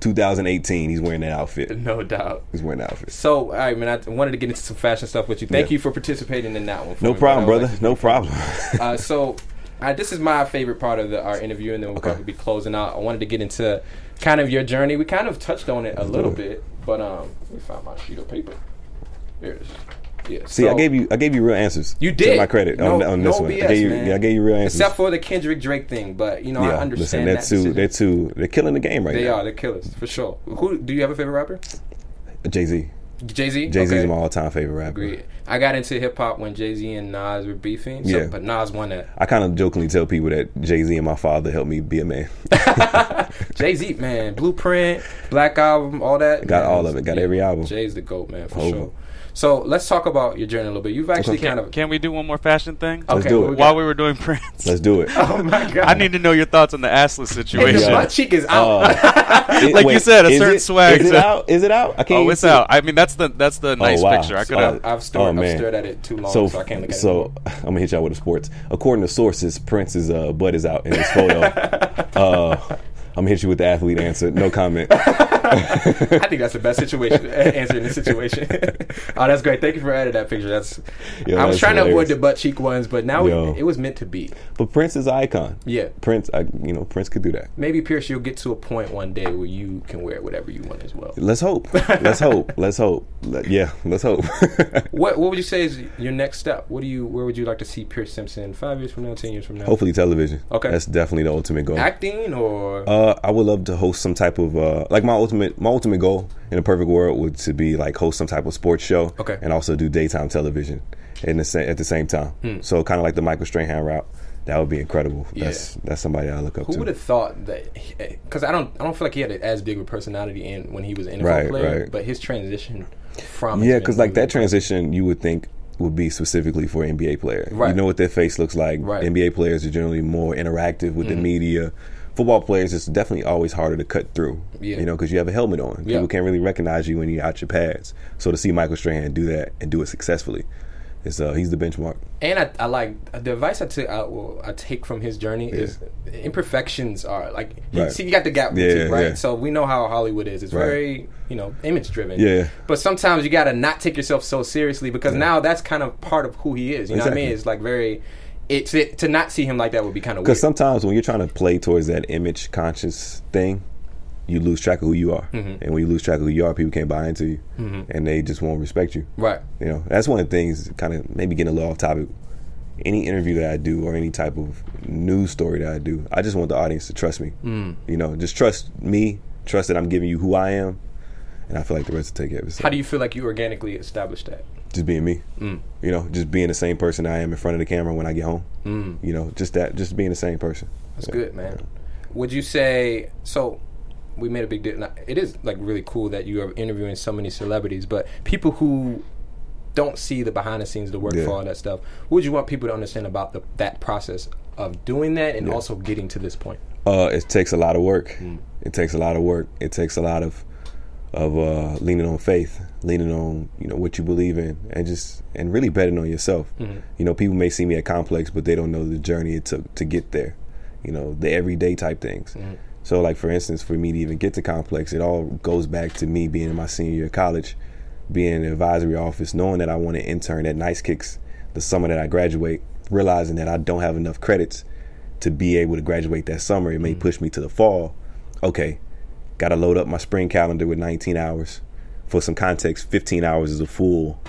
twenty eighteen, he's wearing that outfit. No doubt. He's wearing that outfit. So, all right, man, I wanted to get into some fashion stuff with you. Thank yeah. you for participating in that one. For no me, problem, brother. Like no problem. uh, so, uh, this is my favorite part of the, our interview, and then we'll okay. probably be closing out. I wanted to get into kind of your journey. We kind of touched on it a Let's little bit, but um, let me find my sheet of paper. Here it is. Yeah, See, so, I gave you I gave you real answers. You did. To my credit no, on, on this no one. B S, I, gave you, yeah, I gave you real answers. Except for the Kendrick Drake thing, but you know yeah, I understand listen, that. Too, they're too. They're killing the game right they now. They are. They're killers for sure. Who do you have a favorite rapper? Jay Z. Jay Z. Jay Z is my all-time favorite rapper. Agreed. I got into hip hop when Jay Z and Nas were beefing. So, yeah. But Nas won that. I kind of jokingly tell people that Jay Z and my father helped me be a man. Jay Z, man, Blueprint, Black Album, all that. Got man, all of it. Got yeah, every album. Jay's the GOAT, man, for Over. sure. So let's talk about your journey a little bit. You've actually okay. kind of... Can we do one more fashion thing? Let's okay, do it. While we were doing Prince. Let's do it. Oh, my God. I need to know your thoughts on the assless situation. Hey, my cheek is out. Uh, like wait, you said, a certain it, swag. Is it out? Is it out? I can't oh, it's see out. It. I mean, that's the that's the oh, nice wow. picture. I could uh, I've stared, oh, I've stared at it too long, so, so I can't look at so, it. So I'm going to hit y'all with the sports. According to sources, Prince's uh, butt is out in this photo. uh, I'm gonna hit you with the athlete answer. No comment. I think that's the best situation answer in this situation. Oh, that's great. Thank you for adding that picture. That's Yo, I was that's trying hilarious. to avoid the butt cheek ones, but now it, it was meant to be. But Prince is an icon. Yeah, Prince. I, you know, Prince could do that. Maybe Pierce, you'll get to a point one day where you can wear whatever you want as well. Let's hope. Let's hope. Let's hope. Yeah, let's hope. What What would you say is your next step? What do you? Where would you like to see Pierce Simpson five years from now, ten years from now? Hopefully, television. Okay, that's definitely the ultimate goal. Acting or? Uh, I would love to host some type of uh, like my ultimate. My ultimate goal in a perfect world would to be like host some type of sports show, okay, and also do daytime television in the sa- at the same time. Hmm. So kind of like the Michael Strahan route. That would be incredible. Yeah. That's that's somebody I look up Who to. Who would have thought that? Because I don't I don't feel like he had as big of a personality in when he was an N F L right, player, right. but his transition from yeah, because like that transition you would think would be specifically for an N B A player. Right. You know what their face looks like. Right. N B A players are generally more interactive with mm-hmm. the media. Football players, it's definitely always harder to cut through, yeah. you know, because you have a helmet on. People yeah. can't really recognize you when you're out your pads. So to see Michael Strahan do that and do it successfully, is uh, he's the benchmark. And I, I like the advice I, t- I, well, I take from his journey yeah. is imperfections are like he, right. see you got the gap yeah, too, right? Yeah. So we know how Hollywood is. It's right. very you know image driven. Yeah. But sometimes you got to not take yourself so seriously because yeah. now that's kind of part of who he is. You exactly. know what I mean? It's like very. It's it, to not see him like that would be kind of weird. Because sometimes when you're trying to play towards that image conscious thing, you lose track of who you are. Mm-hmm. And when you lose track of who you are, people can't buy into you. Mm-hmm. And they just won't respect you. Right. You know, that's one of the things, kind of maybe getting a little off topic. Any interview that I do or any type of news story that I do, I just want the audience to trust me. Mm. You know, just trust me, trust that I'm giving you who I am. And I feel like the rest will take care of itself. How do you feel like you organically established that? Just being me, mm. you know, just being the same person I am in front of the camera when I get home, mm. you know, just that, just being the same person. That's yeah. good, man. Yeah. Would you say, so we made a big deal. It is like really cool that you are interviewing so many celebrities, but people who don't see the behind the scenes, the work yeah. for all that stuff, what would you want people to understand about the, that process of doing that and yeah. also getting to this point? Uh, it takes a lot of work. Mm. It takes a lot of work. It takes a lot of of uh, leaning on faith, leaning on, you know, what you believe in, and just, and really betting on yourself. Mm-hmm. You know, people may see me at Complex, but they don't know the journey it took to get there, you know, the everyday type things. Mm-hmm. So, like, for instance, for me to even get to Complex, it all goes back to me being in my senior year of college, being in the advisory office, knowing that I want to intern at Nice Kicks the summer that I graduate, realizing that I don't have enough credits to be able to graduate that summer. It may mm-hmm. push me to the fall. Okay. Got to load up my spring calendar with nineteen hours. For some context, fifteen hours is a full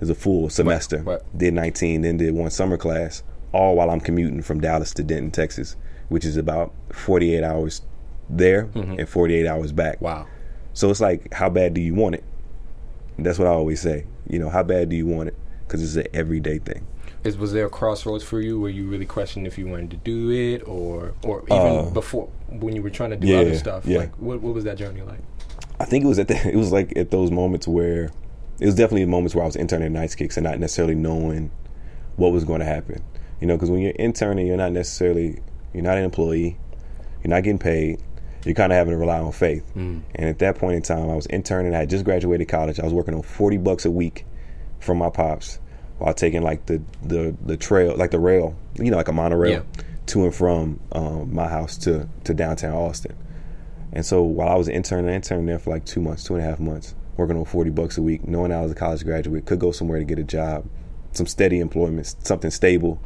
is a full semester. What? What? Did nineteen, then did one summer class, all while I'm commuting from Dallas to Denton, Texas, which is about forty-eight hours there mm-hmm. and forty-eight hours back. Wow. So it's like, how bad do you want it? And that's what I always say. You know, how bad do you want it? Because it's an everyday thing. Is, was there a crossroads for you where you really questioned if you wanted to do it or or even uh, before when you were trying to do yeah, other stuff? Yeah. Like what what was that journey like? I think it was at the, it was like at those moments where it was definitely moments where I was interning at Nice Kicks and not necessarily knowing what was going to happen. You know, because when you're interning, you're not necessarily you're not an employee, you're not getting paid. You're kind of having to rely on faith. Mm. And at that point in time, I was interning. I had just graduated college. I was working on forty bucks a week from my pops, while taking like the, the, the trail, like the rail, you know, like a monorail yeah. to and from um, my house to, to downtown Austin. And so while I was an intern, I interned there for like two months, two and a half months, working on forty bucks a week, knowing I was a college graduate, could go somewhere to get a job, some steady employment, something stable.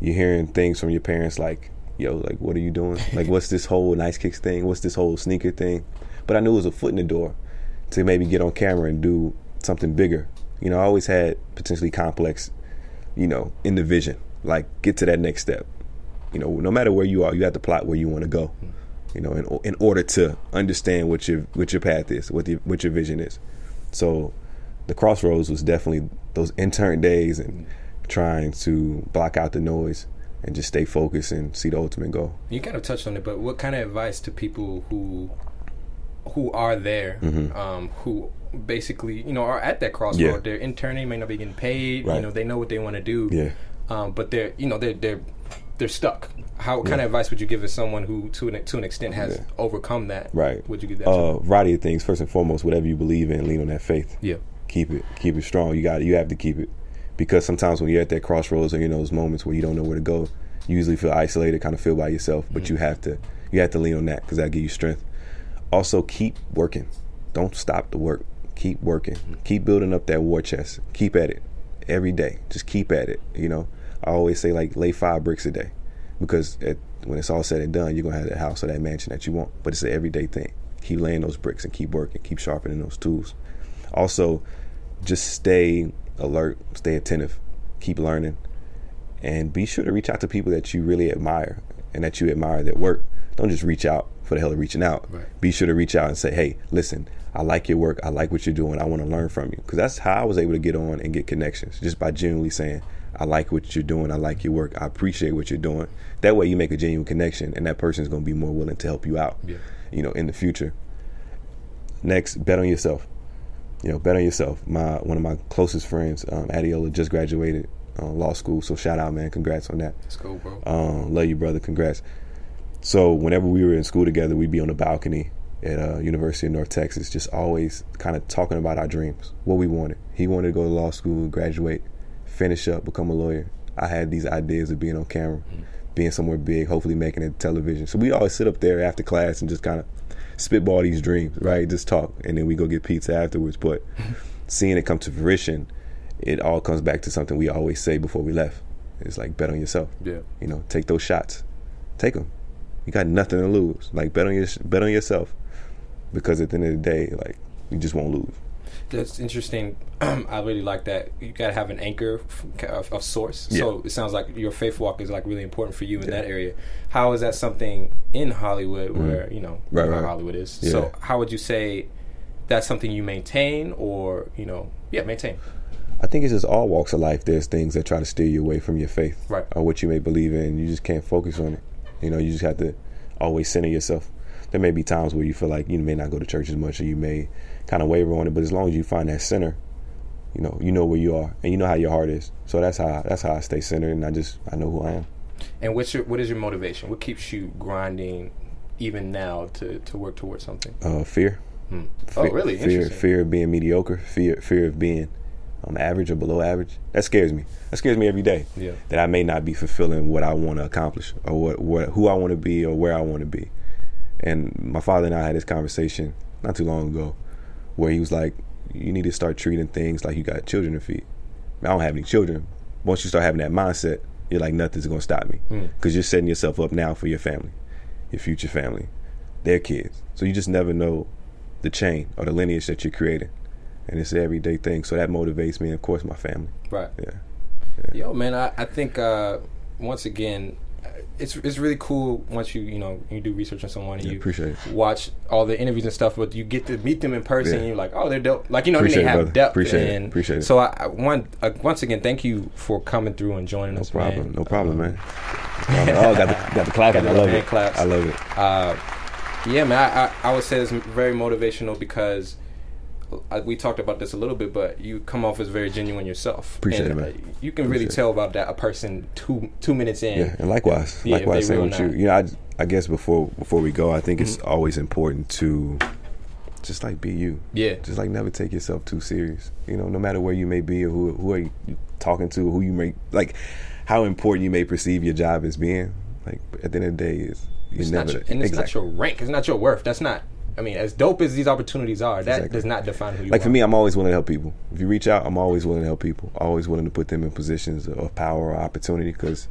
You're hearing things from your parents like, yo, like, what are you doing? Like, what's this whole Nice Kicks thing? What's this whole sneaker thing? But I knew it was a foot in the door to maybe get on camera and do something bigger. You know, I always had potentially Complex, you know, in the vision, like get to that next step. You know, no matter where you are, you have to plot where you want to go, you know, in in order to understand what your what your path is, what, the, what your vision is. So the crossroads was definitely those intern days and trying to block out the noise and just stay focused and see the ultimate goal. You kind of touched on it, but what kind of advice to people who who are there, mm-hmm. um, who basically, you know, are at that crossroad. Yeah. They're interning, may not be getting paid. Right. You know, they know what they want to do. Yeah. Um, but they're, you know, they're they're they're stuck. How what yeah. kind of advice would you give to someone who, to an to an extent, has yeah. overcome that? Right. Would you give that? Uh, variety of things. First and foremost, whatever you believe in, lean on that faith. Yeah. Keep it, keep it strong. You got, you have to keep it, because sometimes when you're at that crossroads or you're in those moments where you don't know where to go, you usually feel isolated, kind of feel by yourself. But mm-hmm. you have to, You have to lean on that because that'll give you strength. Also, keep working. Don't stop the work. Keep working. Keep building up that war chest. Keep at it every day. Just keep at it, you know. I always say, like, lay five bricks a day because at, when it's all said and done, you're going to have that house or that mansion that you want. But it's an everyday thing. Keep laying those bricks and keep working. Keep sharpening those tools. Also, just stay alert. Stay attentive. Keep learning. And be sure to reach out to people that you really admire and that you admire their work. Don't just reach out for the hell of reaching out. Right. Be sure to reach out and say, hey, listen, I like your work. I like what you're doing. I want to learn from you. Because that's how I was able to get on and get connections, just by genuinely saying, I like what you're doing. I like your work. I appreciate what you're doing. That way you make a genuine connection, and that person is going to be more willing to help you out, yeah. you know, in the future. Next, bet on yourself. You know, bet on yourself. My One of my closest friends, um, Adiola, just graduated uh, law school. So shout out, man. Congrats on that. Let's go, bro. Um, love you, brother. Congrats. So whenever we were in school together, we'd be on the balcony at uh, University of North Texas, just always kind of talking about our dreams, what we wanted. He wanted to go to law school, graduate, finish up, become a lawyer. I had these ideas of being on camera, mm-hmm. being somewhere big, hopefully making it to television. So we always sit up there after class and just kind of spitball these dreams, right? Just talk, and then we go get pizza afterwards. But seeing it come to fruition, it all comes back to something we always say before we left. It's like, bet on yourself. Yeah, you know, take those shots, take them. You got nothing to lose. Like, bet on your bet on yourself, because at the end of the day, like, you just won't lose. That's interesting. I really like that. You gotta have an anchor of, of source. Yeah. So it sounds like your faith walk is like really important for you in yeah. that area. How is that something in Hollywood, mm-hmm. where you know right, where right. Hollywood is? Yeah. So how would you say that's something you maintain, or you know, yeah, maintain? I think it's just all walks of life. There's things that try to steer you away from your faith, right, or what you may believe in. You just can't focus on it. You know, you just have to always center yourself. There may be times where you feel like you may not go to church as much, or you may kind of waver on it, but as long as you find that center, you know, you know where you are and you know how your heart is. So that's how that's how I stay centered, and I just I know who I am. And what's your what is your motivation? What keeps you grinding even now to, to work towards something? Uh, fear. Hmm. fear. Oh, really? Fear, fear of being mediocre. Fear, fear of being on average or below average. That scares me. That scares me every day. Yeah. That I may not be fulfilling what I want to accomplish, or what, what who I want to be, or where I want to be. And my father and I had this conversation not too long ago, where he was like, you need to start treating things like you got children to feed. I don't have any children. Once you start having that mindset, you're like, nothing's going to stop me. Because mm. you're setting yourself up now for your family, your future family, their kids. So you just never know the chain or the lineage that you're creating. And it's an everyday thing. So that motivates me, and, of course, my family. Right. Yeah. yeah. Yo, man, I, I think, uh, once again, it's it's really cool once you, you know, you do research on someone and yeah, you appreciate it. Watch all the interviews and stuff, but you get to meet them in person yeah. and you're like, oh, they're dope. Like, you know, appreciate they have it, depth. Appreciate and it. Appreciate it. So, I, I want, uh, once again, thank you for coming through and joining no us, problem. Man. No problem. No problem, man. Oh, got the, got the clap. Got the I love it. Claps. I love it. Uh, yeah, man, I, I, I would say it's very motivational because we talked about this a little bit, but you come off as very genuine yourself. Appreciate and, it, man. You can Appreciate really tell about that a person two two minutes in. Yeah, and likewise, yeah, likewise, same with you. You know, I, I guess before before we go, I think mm-hmm. it's always important to just like be you. Yeah, just like never take yourself too serious. You know, no matter where you may be or who who are you talking to, who you may like, how important you may perceive your job as being. Like at the end of the day, is it's, it's never not your, and it's exactly. not your rank. It's not your worth. That's not. I mean, as dope as these opportunities are, that exactly. does not define who you like, are. Like, for me, I'm always willing to help people. If you reach out, I'm always willing to help people. Always willing to put them in positions of power or opportunity, because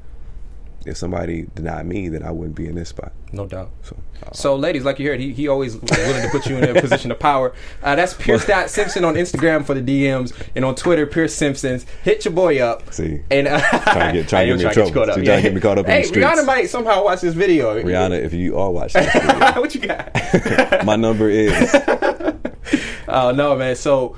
if somebody denied me, then I wouldn't be in this spot. No doubt. So, uh, so ladies, like you heard, he, he always willing to put you in a position of power. Uh, that's Pierce dot Simpson on Instagram for the D Ms, and on Twitter, Pierce Simpsons. Hit your boy up. See, and uh, trying to get, trying to get me trying in trouble. Get yeah. Trying to get me caught up hey, in the streets. Rihanna might somehow watch this video. Rihanna, if you all watch this video. What you got? My number is. Oh, no, man. So,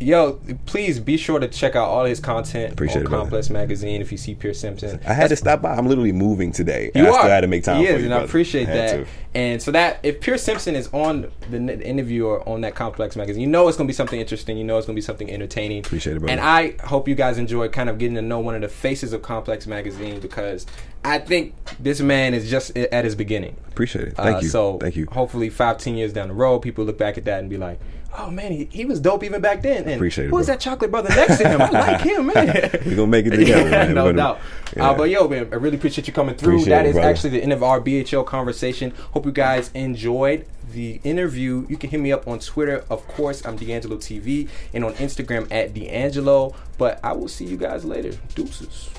yo, please be sure to check out all his content. Appreciate on it, Complex brother. Magazine. If you see Pierce Simpson, I had That's to stop by. I'm literally moving today. You and are. I still had to make time. He for is, you, and brother. I appreciate I that. To. And so that if Pierce Simpson is on the interview or on that Complex Magazine, you know it's going to be something interesting. You know it's going to be something entertaining. Appreciate it, brother. And I hope you guys enjoy kind of getting to know one of the faces of Complex Magazine, because I think this man is just at his beginning. Appreciate it. Thank uh, you. So thank you. Hopefully, five, ten years down the road, people look back at that and be like, oh man, he, he was dope even back then. And appreciate it, who is that chocolate brother next to him? I like him, man. We're gonna make it together, yeah, man. No but, doubt. Yeah. Uh, but yo, man, I really appreciate you coming through. Appreciate that it, is brother. Actually the end of our B H L conversation. Hope you guys enjoyed the interview. You can hit me up on Twitter, of course, I'm D'Angelo T V, and on Instagram at D'Angelo. But I will see you guys later. Deuces.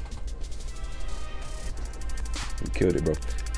You killed it, bro.